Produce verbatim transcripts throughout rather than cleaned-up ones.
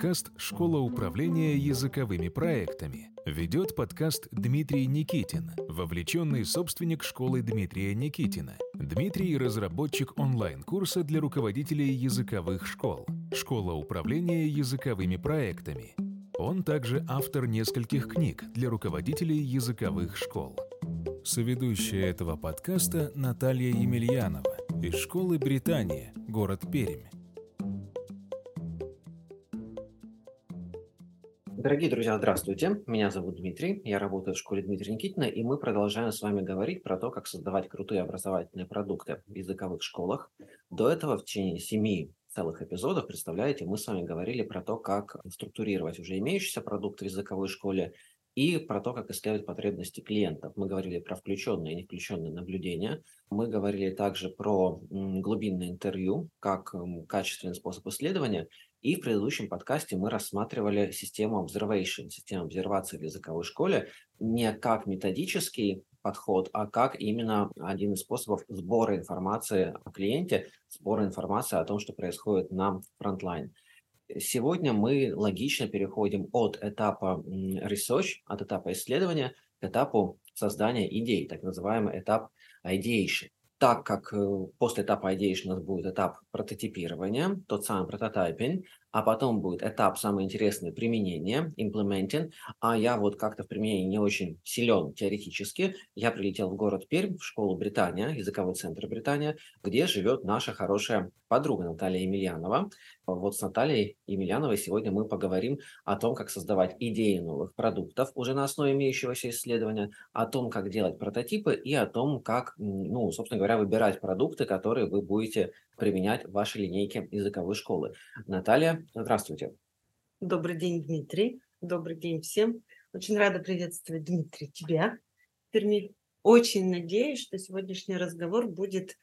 подкаст «Школа управления языковыми проектами». Ведет подкаст Дмитрий Никитин, вовлеченный собственник школы Дмитрия Никитина. Дмитрий – разработчик онлайн-курса для руководителей языковых школ «Школа управления языковыми проектами». Он также автор нескольких книг для руководителей языковых школ. Соведущая этого подкаста Наталья Емельянова из школы «Британия», город Пермь. Дорогие друзья, здравствуйте. Меня зовут Дмитрий, я работаю в школе Дмитрия Никитина, и мы продолжаем с вами говорить про то, как создавать крутые образовательные продукты в языковых школах. До этого в течение семи целых эпизодов, представляете, мы с вами говорили про то, как структурировать уже имеющийся продукт в языковой школе и про то, как исследовать потребности клиентов. Мы говорили про включенные и не включенные наблюдения. Мы говорили также про глубинное интервью как качественный способ исследования. И в предыдущем подкасте мы рассматривали систему observation, систему обсервации в языковой школе не как методический подход, а как именно один из способов сбора информации о клиенте, сбора информации о том, что происходит на фронтлайн. Сегодня мы логично переходим от этапа research, от этапа исследования к этапу создания идей, так называемый этап ideation. Так как после этапа ideation у нас будет этап прототипирования, тот самый прототипинг, а потом будет этап, самое интересное, применение, implementing, а я вот как-то в применении не очень силен теоретически. Я прилетел в город Пермь, в школу Британия, языковой центр Британия, где живет наша хорошая подруга Наталья Емельянова. Вот с Натальей Емельяновой сегодня мы поговорим о том, как создавать идеи новых продуктов уже на основе имеющегося исследования, о том, как делать прототипы и о том, как, ну, собственно говоря, выбирать продукты, которые вы будете применять в вашей линейке языковой школы. Наталья, здравствуйте. Добрый день, Дмитрий. Добрый день всем. Очень рада приветствовать, Дмитрий, тебя в Перми. Очень надеюсь, что сегодняшний разговор будет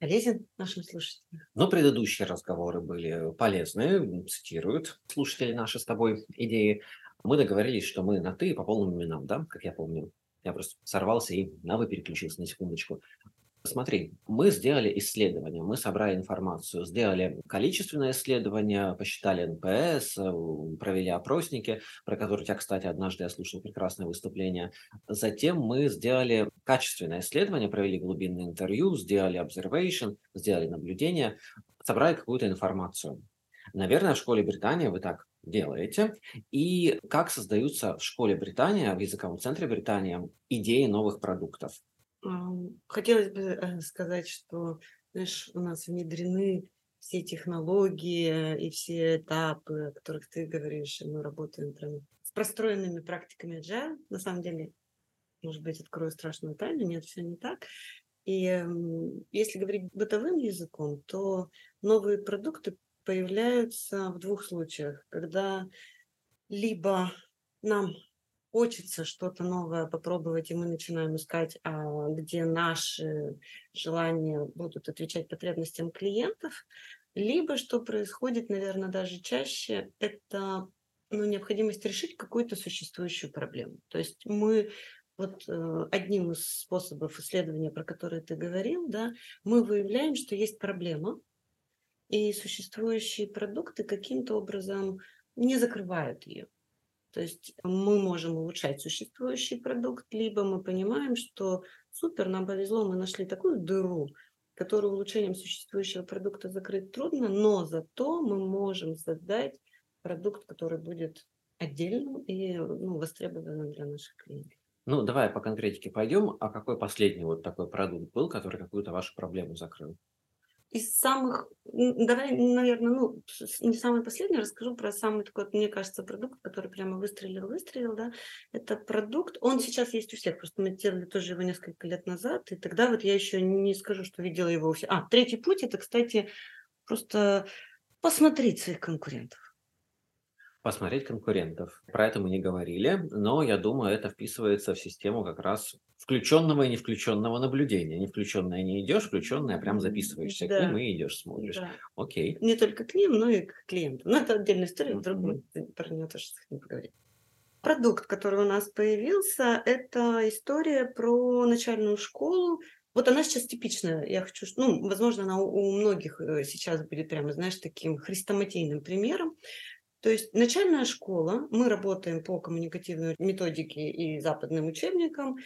полезен нашим слушателям. Но предыдущие разговоры были полезны, цитируют слушатели наши с тобой идеи. Мы договорились, что мы на «ты» по полным именам, да, как я помню. Я просто сорвался и на «вы» переключился на секундочку. Смотри, мы сделали исследование, мы собрали информацию, сделали количественное исследование, посчитали эн пэ эс, провели опросники, про которые у тебя, кстати, однажды я слушал прекрасное выступление. Затем мы сделали качественное исследование, провели глубинное интервью, сделали observation, сделали наблюдение, собрали какую-то информацию. Наверное, в школе Британия вы так делаете. И как создаются в школе Британия, в языковом центре Британия идеи новых продуктов? Хотелось бы сказать, что, знаешь, у нас внедрены все технологии и все этапы, о которых ты говоришь, и мы работаем прям с простроенными практиками Agile. На самом деле, может быть, открою страшную тайну, нет, все не так. И если говорить бытовым языком, то новые продукты появляются в двух случаях, когда либо нам хочется что-то новое попробовать, и мы начинаем искать, где наши желания будут отвечать потребностям клиентов. Либо, что происходит, наверное, даже чаще, это ну, необходимость решить какую-то существующую проблему. То есть мы вот одним из способов исследования, про который ты говорил, да, мы выявляем, что есть проблема, и существующие продукты каким-то образом не закрывают ее. То есть мы можем улучшать существующий продукт, либо мы понимаем, что супер, нам повезло, мы нашли такую дыру, которую улучшением существующего продукта закрыть трудно, но зато мы можем создать продукт, который будет отдельным и ну, востребованным для наших клиентов. Ну, давай по конкретике пойдем. А какой последний вот такой продукт был, который какую-то вашу проблему закрыл? Из самых, давай, наверное, ну, не самый последний, расскажу про самый такой, мне кажется, продукт, который прямо выстрелил-выстрелил, да, это продукт, он сейчас есть у всех, просто мы делали тоже его несколько лет назад, и тогда вот я еще не скажу, что видела его у всех. А, третий путь, это, кстати, просто посмотреть своих конкурентов. Посмотреть конкурентов. Про это мы не говорили, но я думаю, это вписывается в систему как раз включенного и не включенного наблюдения. Не включенное не идешь, включенное прям записываешься да. К ним и идешь, смотришь. Да. Окей. Не только к ним, но и к клиентам. Но это отдельная история, вдруг мы про нее тоже не поговорим. Продукт, который у нас появился, это история про начальную школу. Вот она сейчас типичная, я хочу, ну, возможно, она у многих сейчас будет прямо, знаешь, таким хрестоматийным примером. То есть начальная школа, мы работаем по коммуникативной методике и западным учебникам,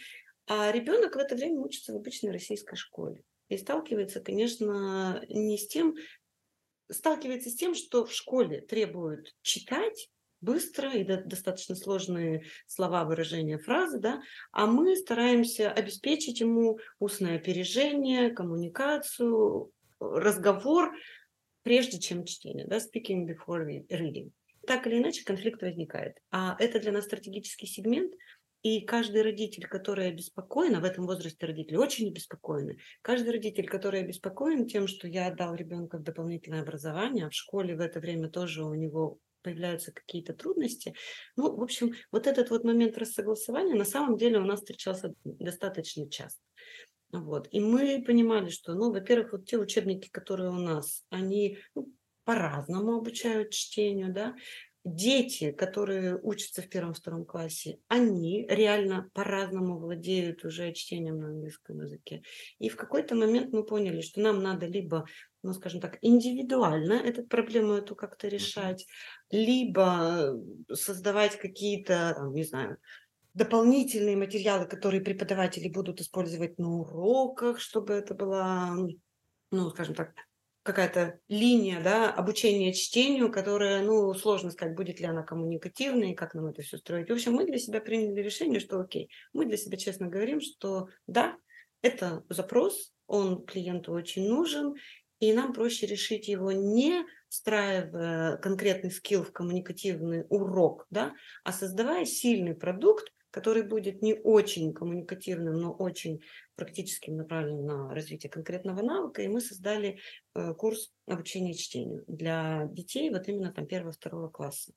а ребенок в это время учится в обычной российской школе. И сталкивается, конечно, не с тем, сталкивается с тем, что в школе требуют читать быстро и достаточно сложные слова, выражения, фразы, да, а мы стараемся обеспечить ему устное опережение, коммуникацию, разговор, прежде чем чтение, да, speaking before reading. Так или иначе конфликт возникает. А это для нас стратегический сегмент, и каждый родитель, который обеспокоен, а в этом возрасте родители очень обеспокоены, каждый родитель, который обеспокоен тем, что я отдал ребенка в дополнительное образование, а в школе в это время тоже у него появляются какие-то трудности. Ну, в общем, вот этот вот момент рассогласования на самом деле у нас встречался достаточно часто. Вот. И мы понимали, что, ну, во-первых, вот те учебники, которые у нас, они ну, по-разному обучают чтению, да. Дети, которые учатся в первом-втором классе, они реально по-разному владеют уже чтением на английском языке. И в какой-то момент мы поняли, что нам надо либо, ну, скажем так, индивидуально эту проблему эту как-то решать, либо создавать какие-то, не знаю, дополнительные материалы, которые преподаватели будут использовать на уроках, чтобы это была, ну, скажем так, какая-то линия, да, обучения чтению, которая, ну, сложно сказать, будет ли она коммуникативной, как нам это все строить. В общем, мы для себя приняли решение, что окей, мы для себя честно говорим, что да, это запрос, он клиенту очень нужен, и нам проще решить его не встраивая конкретный скилл в коммуникативный урок, да, а создавая сильный продукт, который будет не очень коммуникативным, но очень практическим, направлен на развитие конкретного навыка. И мы создали курс обучения чтению для детей вот именно там первого-второго класса.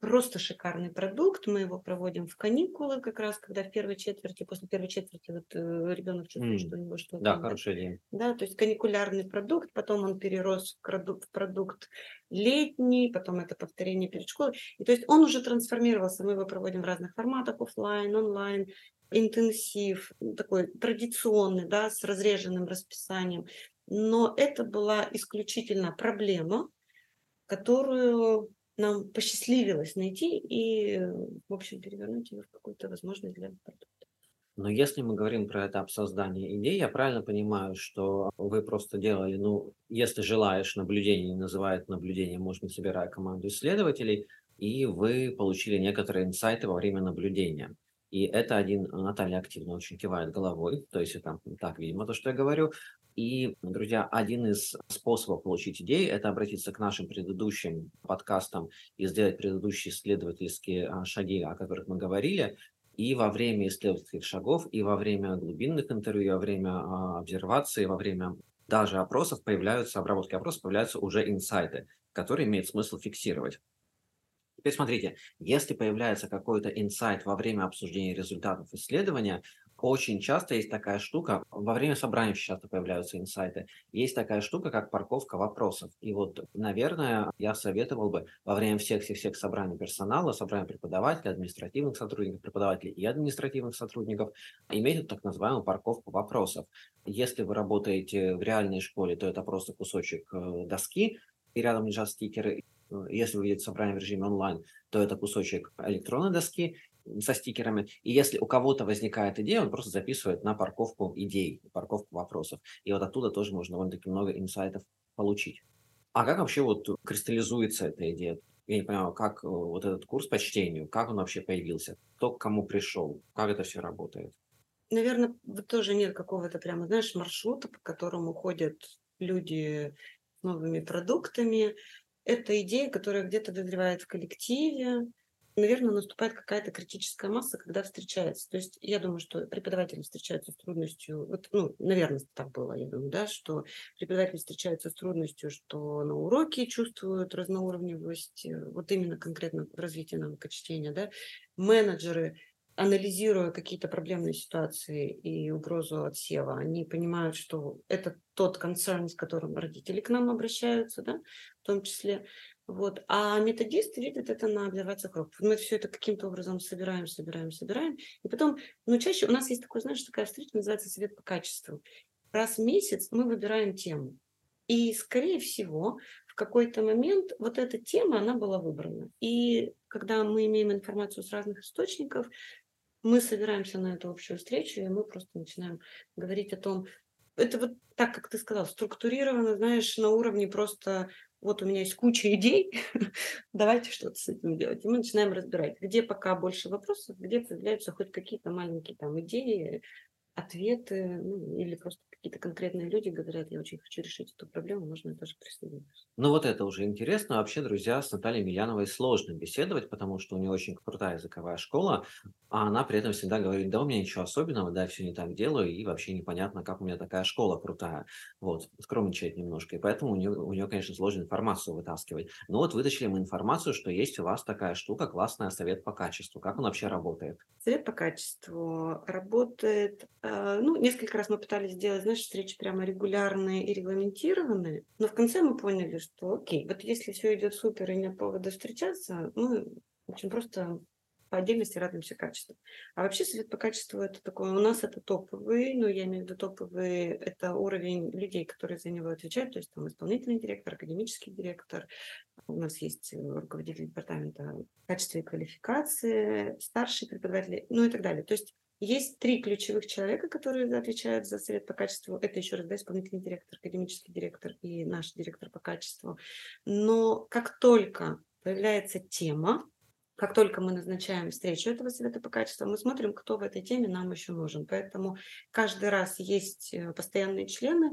Просто шикарный продукт. Мы его проводим в каникулы как раз, когда в первой четверти, после первой четверти вот ребенок чувствует, mm. что у него что-то... Да, хорошая идея. Да, то есть каникулярный продукт, потом он перерос в продукт летний, потом это повторение перед школой. И то есть он уже трансформировался. Мы его проводим в разных форматах, офлайн, онлайн, интенсив, такой традиционный, да, с разреженным расписанием. Но это была исключительно проблема, которую... нам посчастливилось найти и, в общем, перевернуть ее в какую-то возможность для продукта. Но если мы говорим про этап создания идей, я правильно понимаю, что вы просто делали, ну, если желаешь, наблюдение, называют наблюдение, может быть, собирая команду исследователей, и вы получили некоторые инсайты во время наблюдения. И это один, Наталья активно очень кивает головой, то есть там так, видимо, то, что я говорю. И, друзья, один из способов получить идеи – это обратиться к нашим предыдущим подкастам и сделать предыдущие исследовательские шаги, о которых мы говорили. И во время исследовательских шагов, и во время глубинных интервью, и во время обсервации, во время даже опросов появляются, обработки опросов появляются уже инсайты, которые имеет смысл фиксировать. Теперь смотрите, если появляется какой-то инсайт во время обсуждения результатов исследования, очень часто есть такая штука, во время собраний часто появляются инсайты, есть такая штука, как парковка вопросов. И вот, наверное, я советовал бы во время всех-всех-всех собраний персонала, собраний преподавателей, административных сотрудников, преподавателей и административных сотрудников иметь так называемую парковку вопросов. Если вы работаете в реальной школе, то это просто кусочек доски, и рядом лежат стикеры. Если вы ведете собрание в режиме онлайн, то это кусочек электронной доски со стикерами. И если у кого-то возникает идея, он просто записывает на парковку идей, парковку вопросов. И вот оттуда тоже можно довольно-таки много инсайтов получить. А как вообще вот кристаллизуется эта идея? Я не понимаю, как вот этот курс по чтению, как он вообще появился, кто к кому пришел, как это все работает? Наверное, тоже нет какого-то прямо, знаешь, маршрута, по которому ходят люди с новыми продуктами. Это идея, которая где-то дозревает в коллективе. Наверное, наступает какая-то критическая масса, когда встречается. То есть я думаю, что преподаватели встречаются с трудностью. Вот, ну, наверное, так было, я думаю, да, что преподаватели встречаются с трудностью, что на уроке чувствуют разноуровневость, вот именно конкретно в развитии навыка чтения, да. Менеджеры, анализируя какие-то проблемные ситуации и угрозу отсева, они понимают, что это тот концерн, с которым родители к нам обращаются, да, в том числе. Вот. А методисты видят это на обсервациях уроков. Мы все это каким-то образом собираем, собираем, собираем. И потом, ну, чаще у нас есть такой, знаешь, такая встреча, называется «Совет по качеству». Раз в месяц мы выбираем тему. И, скорее всего, в какой-то момент вот эта тема, она была выбрана. И когда мы имеем информацию с разных источников, мы собираемся на эту общую встречу, и мы просто начинаем говорить о том, это вот так, как ты сказал, структурировано, знаешь, на уровне просто вот у меня есть куча идей, давайте что-то с этим делать. И мы начинаем разбирать, где пока больше вопросов, где появляются хоть какие-то маленькие там идеи, ответы, ну, или просто какие-то конкретные люди говорят, я очень хочу решить эту проблему, можно тоже присоединиться. Ну вот это уже интересно. Вообще, друзья, с Натальей Емельяновой сложно беседовать, потому что у нее очень крутая языковая школа, а она при этом всегда говорит, да у меня ничего особенного, да, все не так делаю, и вообще непонятно, как у меня такая школа крутая. Вот, скромничает немножко, и поэтому у нее, у нее, конечно, сложно информацию вытаскивать. Но вот вытащили мы информацию, что есть у вас такая штука, классная, совет по качеству. Как он вообще работает? Совет по качеству работает... Ну, несколько раз мы пытались сделать, знаешь, встречи прямо регулярные и регламентированные, но в конце мы поняли, что окей, вот если все идет супер и нет повода встречаться, мы очень просто по отдельности радуемся качеству. А вообще совет по качеству это такое, у нас это топовые, ну, я имею в виду топовые, это уровень людей, которые за него отвечают, то есть там исполнительный директор, академический директор, у нас есть руководитель департамента качества и квалификации, старшие преподаватели, ну и так далее. То есть есть три ключевых человека, которые отвечают за совет по качеству. Это еще раз, да, исполнительный директор, академический директор и наш директор по качеству. Но как только появляется тема, как только мы назначаем встречу этого совета по качеству, мы смотрим, кто в этой теме нам еще нужен. Поэтому каждый раз есть постоянные члены,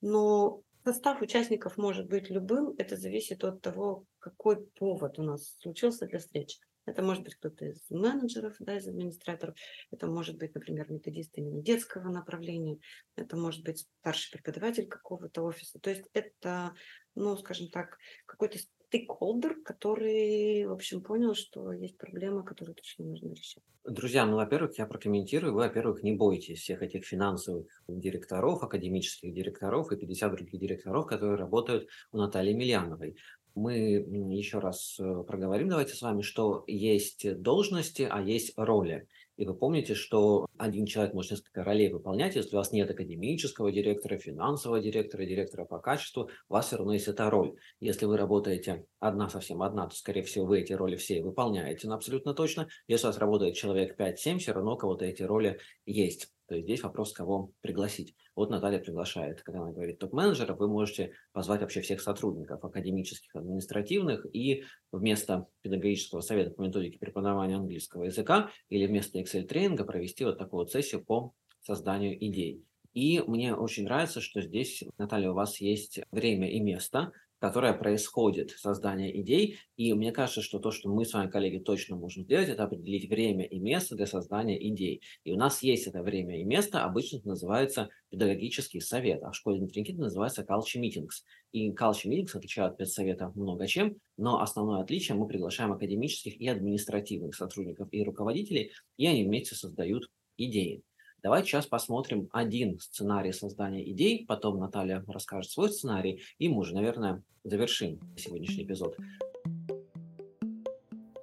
но состав участников может быть любым. Это зависит от того, какой повод у нас случился для встречи. Это может быть кто-то из менеджеров, да, из администраторов. Это может быть, например, методист именно детского направления. Это может быть старший преподаватель какого-то офиса. То есть это, ну, скажем так, какой-то стейкхолдер, который, в общем, понял, что есть проблема, которую точно нужно решить. Друзья, ну, во-первых, я прокомментирую. Вы, во-первых, не бойтесь всех этих финансовых директоров, академических директоров и пятьдесят других директоров, которые работают у Натальи Емельяновой. Мы еще раз проговорим, давайте с вами, что есть должности, а есть роли. И вы помните, что один человек может несколько ролей выполнять. Если у вас нет академического директора, финансового директора, директора по качеству, у вас все равно есть эта роль. Если вы работаете одна, совсем одна, то, скорее всего, вы эти роли все выполняете, ну, абсолютно точно. Если у вас работает человек пять-семь, все равно у кого-то эти роли есть. То есть здесь вопрос, кого пригласить. Вот Наталья приглашает, когда она говорит топ-менеджера, вы можете позвать вообще всех сотрудников академических, административных, и вместо педагогического совета по методике преподавания английского языка или вместо Excel-тренинга провести вот такую вот сессию по созданию идей. И мне очень нравится, что здесь, Наталья, у вас есть время и место, которое происходит, создание идей. И мне кажется, что то, что мы с вами, коллеги, точно можем сделать, это определить время и место для создания идей. И у нас есть это время и место, обычно это называется педагогический совет, а в школе Дмитрия Никитина называется culture meetings. И culture meetings отличают от педсовета много чем, но основное отличие, мы приглашаем академических и административных сотрудников и руководителей, и они вместе создают идеи. Давайте сейчас посмотрим один сценарий создания идей, потом Наталья расскажет свой сценарий, и мы уже, наверное, завершим сегодняшний эпизод.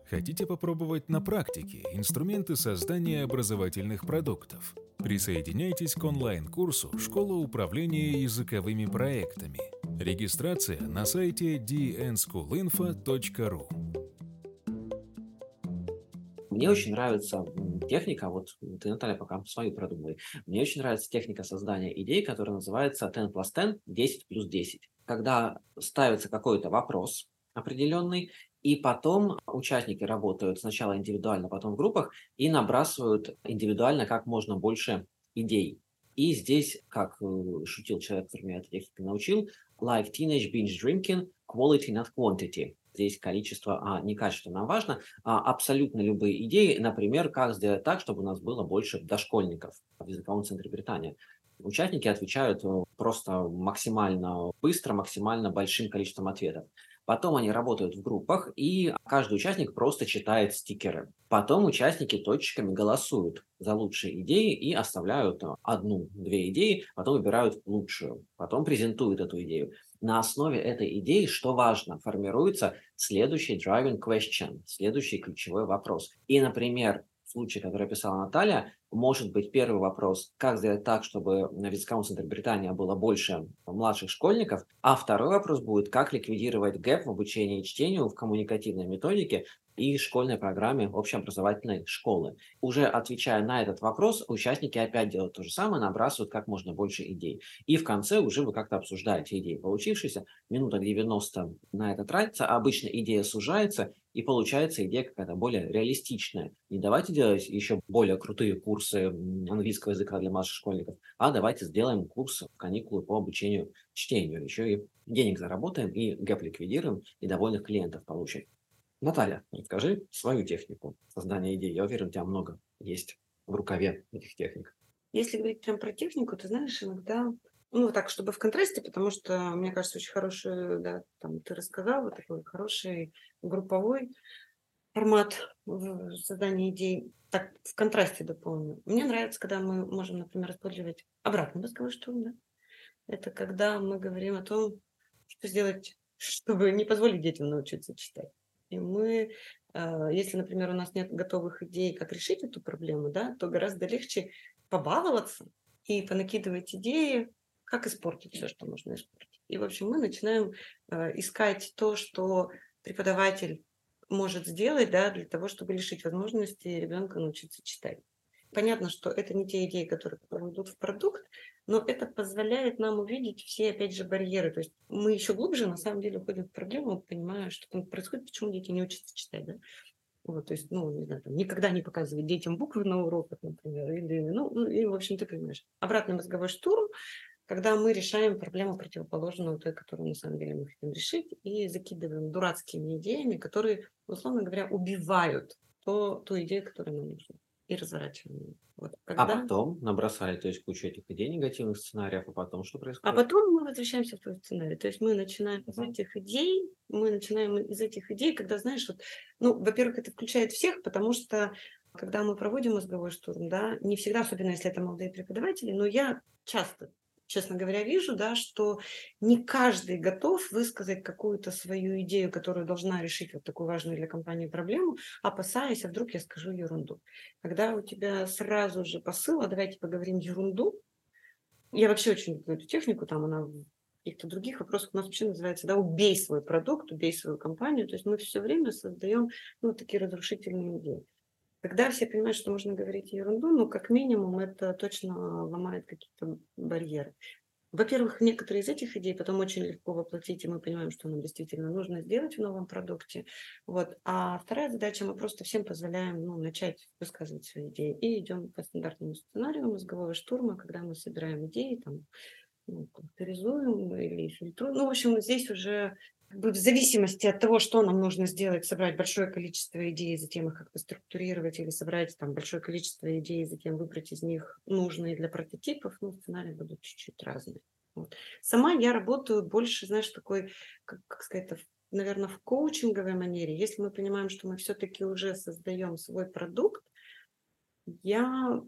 Хотите попробовать на практике инструменты создания образовательных продуктов? Присоединяйтесь к онлайн-курсу «Школа управления языковыми проектами». Регистрация на сайте ди эн скул инфо точка ру. Мне очень нравится техника, вот ты, Наталья, пока свою продумай. Мне очень нравится техника создания идей, которая называется десять плюс десять, десять плюс десять. Когда ставится какой-то вопрос определенный, и потом участники работают сначала индивидуально, потом в группах, и набрасывают индивидуально как можно больше идей. И здесь, как шутил человек, который меня этой технике научил, like teenage binge drinking, quality not quantity. Здесь количество, а не качество нам важно, а абсолютно любые идеи, например, как сделать так, чтобы у нас было больше дошкольников в языковом центре Британии. Участники отвечают просто максимально быстро, максимально большим количеством ответов. Потом они работают в группах, и каждый участник просто читает стикеры. Потом участники точечками голосуют за лучшие идеи и оставляют одну-две идеи, потом выбирают лучшую, потом презентуют эту идею. На основе этой идеи, что важно, формируется следующий driving question, следующий ключевой вопрос. И, например, в случае, который описала Наталья, Может быть, первый вопрос, как сделать так, чтобы в языковом центре Британии было больше младших школьников? А второй вопрос будет, как ликвидировать гэп в обучении и чтению в коммуникативной методике и школьной программе общеобразовательной школы? Уже отвечая на этот вопрос, участники опять делают то же самое, набрасывают как можно больше идей. И в конце уже вы как-то обсуждаете идеи получившиеся. Минута девяносто на это тратится. Обычно идея сужается, и получается идея какая-то более реалистичная. Не давайте делать еще более крутые курсы английского языка для младших школьников, а давайте сделаем курс в каникулы по обучению чтению. Еще и денег заработаем, и гэп ликвидируем, и довольных клиентов получим. Наталья, расскажи свою технику создания идей. Я уверен, у тебя много есть в рукаве этих техник. Если говорить прям про технику, ты знаешь, иногда... Ну, так, чтобы в контрасте, потому что, мне кажется, очень хороший, да, там, ты рассказала, такой хороший групповой формат создания идей. Так, в контрасте дополню. Мне нравится, когда мы можем, например, использовать обратный мозговой штурм, да? Это когда мы говорим о том, что сделать, чтобы не позволить детям научиться читать. И мы, если, например, у нас нет готовых идей, как решить эту проблему, да, то гораздо легче побаловаться и понакидывать идеи, как испортить все, что можно испортить. И, в общем, мы начинаем искать то, что преподаватель может сделать, да, для того, чтобы лишить возможности ребенка научиться читать. Понятно, что это не те идеи, которые идут в продукт, но это позволяет нам увидеть все, опять же, барьеры. То есть мы еще глубже, на самом деле, уходим в проблему, понимая, что там происходит, почему дети не учатся читать, да? Вот, то есть, ну, не знаю, там, никогда не показывать детям буквы на уроках, например, или, ну, и, в общем, ты понимаешь. Обратный мозговой штурм, когда мы решаем проблему противоположную той, которую, на самом деле, мы хотим решить, и закидываем дурацкими идеями, которые, условно говоря, убивают то, ту идею, которая нам нужна. И разворачиваем. Вот, когда... А потом набросали, то есть, кучу этих идей, негативных сценариев, а потом что происходит? А потом мы возвращаемся в тот сценарий. То есть мы начинаем из этих идей, мы начинаем из этих идей, когда, знаешь, вот, ну, во-первых, это включает всех, потому что, когда мы проводим мозговой штурм, да, не всегда, особенно если это молодые преподаватели, но я часто, честно говоря, вижу, да, что не каждый готов высказать какую-то свою идею, которую должна решить вот такую важную для компании проблему, опасаясь, а вдруг я скажу ерунду. Когда у тебя сразу же посыл, а давайте поговорим ерунду. Я вообще очень люблю эту технику, там она в каких-то других вопросах у нас вообще называется, да, убей свой продукт, убей свою компанию. То есть мы все время создаем, ну, такие разрушительные идеи. Когда все понимают, что можно говорить ерунду, но как минимум это точно ломает какие-то барьеры. Во-первых, некоторые из этих идей потом очень легко воплотить, и мы понимаем, что нам действительно нужно сделать в новом продукте. Вот. А вторая задача, мы просто всем позволяем, ну, начать высказывать свои идеи. И идем по стандартному сценарию мозгового штурма, когда мы собираем идеи, там, ну, конкуризуем или фильтруем. Ну, в общем, здесь уже... В зависимости от того, что нам нужно сделать, собрать большое количество идей, затем их как-то структурировать, или собрать там большое количество идей, затем выбрать из них нужные для прототипов, ну, сценарии будут чуть-чуть разные. Вот. Сама я работаю больше, знаешь, такой, как, как сказать, наверное, в коучинговой манере. Если мы понимаем, что мы все-таки уже создаем свой продукт, я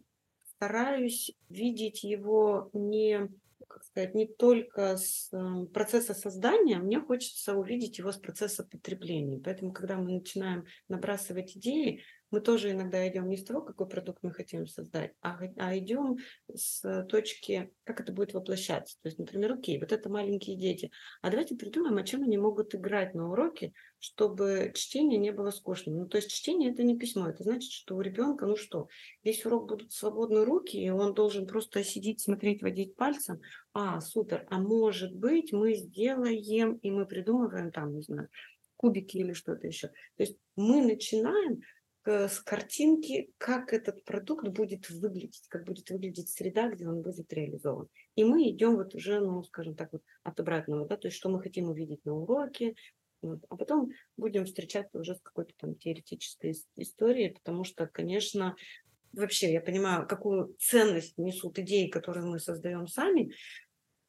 стараюсь видеть его не... как сказать, не только с процесса создания, мне хочется увидеть его с процесса потребления. Поэтому, когда мы начинаем набрасывать идеи, мы тоже иногда идем не с того, какой продукт мы хотим создать, а, а идем с точки, как это будет воплощаться. То есть, например, окей, вот это маленькие дети. А давайте придумаем, о чем они могут играть на уроке, чтобы чтение не было скучным. Ну, то есть чтение – это не письмо. Это значит, что у ребенка, ну что, весь урок будут свободные руки, и он должен просто сидеть, смотреть, водить пальцем. А, супер, а может быть, мы сделаем, и мы придумываем там, не знаю, кубики или что-то еще. То есть мы начинаем с картинки, как этот продукт будет выглядеть, как будет выглядеть среда, где он будет реализован. И мы идем вот уже, ну, скажем так, вот от обратного, да, то есть что мы хотим увидеть на уроке, вот. А потом будем встречаться уже с какой-то там теоретической историей, потому что, конечно, вообще я понимаю, какую ценность несут идеи, которые мы создаем сами,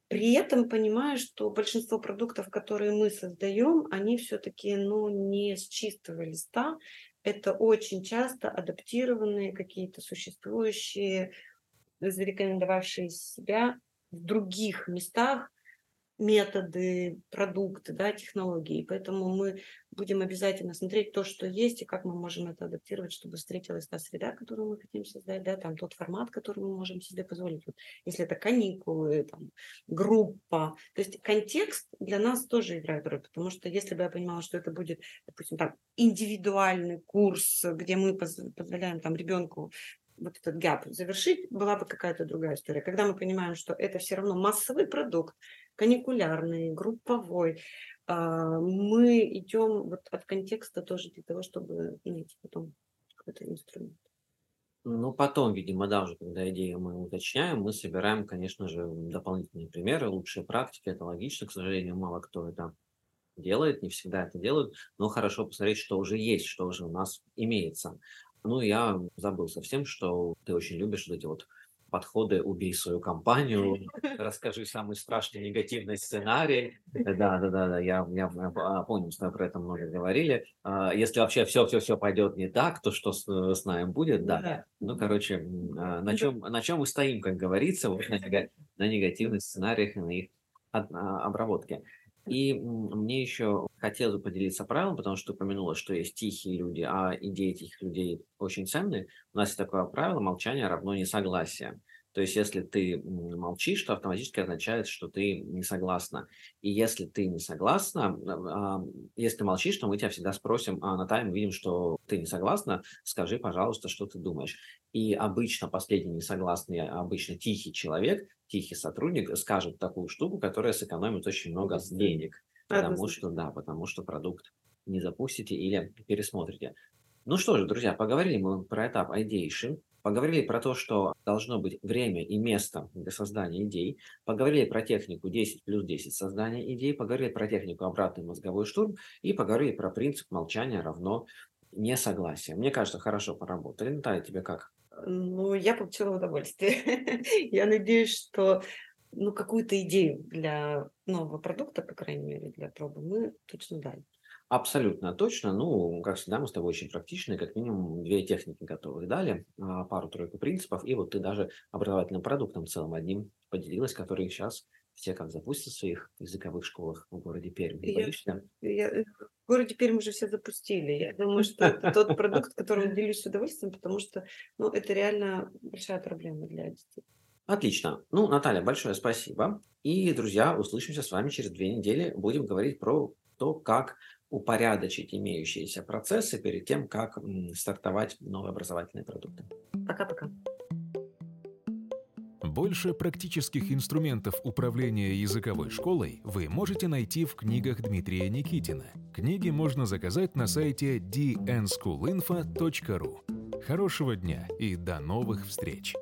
при этом понимаю, что большинство продуктов, которые мы создаем, они все-таки, ну, не с чистого листа. Это очень часто адаптированные какие-то существующие, зарекомендовавшие себя в других местах методы, продукты, да, технологии. Поэтому мы будем обязательно смотреть то, что есть, и как мы можем это адаптировать, чтобы встретилась та среда, которую мы хотим создать, да, там тот формат, который мы можем себе позволить. Вот, если это каникулы, там, группа. То есть контекст для нас тоже играет роль, потому что если бы я понимала, что это будет, допустим, там, индивидуальный курс, где мы позволяем там ребенку вот этот гэп завершить, была бы какая-то другая история. Когда мы понимаем, что это все равно массовый продукт, каникулярный, групповой, мы идем вот от контекста тоже для того, чтобы найти потом какой-то инструмент. Ну, потом, видимо, да, уже когда идею мы уточняем, мы собираем, конечно же, дополнительные примеры, лучшие практики, это логично, к сожалению, мало кто это делает, не всегда это делают, но хорошо посмотреть, что уже есть, что уже у нас имеется. Ну, я забыл совсем, что ты очень любишь вот эти вот подходы «убей свою компанию», «расскажи самый страшный негативный сценарий». Да-да-да, я, я, я помню, что мы про это много говорили. Если вообще все-все-все пойдет не так, то что с, с нами будет, да. да. Ну, короче, на чем, на чем мы стоим, как говорится, вот на, на негативных сценариях и на их обработке. И мне еще хотелось бы поделиться правилом, потому что ты упомянула, что есть тихие люди, а идеи этих людей очень ценные. У нас есть такое правило: молчание равно несогласие. То есть, если ты молчишь, то автоматически означает, что ты не согласна. И если ты не согласна, если ты молчишь, то мы тебя всегда спросим: а, Наталья, мы видим, что ты не согласна, скажи, пожалуйста, что ты думаешь. И обычно последний несогласный, обычно тихий человек, тихий сотрудник скажет такую штуку, которая сэкономит очень много денег. Потому что, да, потому что продукт не запустите или пересмотрите. Ну что же, друзья, поговорили мы про этап ideation. Поговорили про то, что должно быть время и место для создания идей. Поговорили про технику десять плюс десять создания идей. Поговорили про технику обратный мозговой штурм. И поговорили про принцип молчания равно несогласие. Мне кажется, хорошо поработали. Наталья, тебе как? Ну, я получила удовольствие. Я надеюсь, что ну, какую-то идею для нового продукта, по крайней мере, для пробы, мы точно дали. Абсолютно точно. Ну, как всегда, мы с тобой очень практичны. Как минимум две техники готовых дали, пару-тройку принципов. И вот ты даже образовательным продуктом целым одним поделилась, который сейчас все как запустят в своих языковых школах в городе Пермь. Я, боишься? Я, в городе Пермь уже все запустили. Я думаю, что это тот продукт, которым делюсь с удовольствием, потому что ну, это реально большая проблема для детей. Отлично. Ну, Наталья, большое спасибо. И, друзья, услышимся с вами через две недели. Будем говорить про то, как упорядочить имеющиеся процессы перед тем, как стартовать новые образовательные продукты. Пока-пока. Больше практических инструментов управления языковой школой вы можете найти в книгах Дмитрия Никитина. Книги можно заказать на сайте ди эн скул инфо точка ру. Хорошего дня и до новых встреч!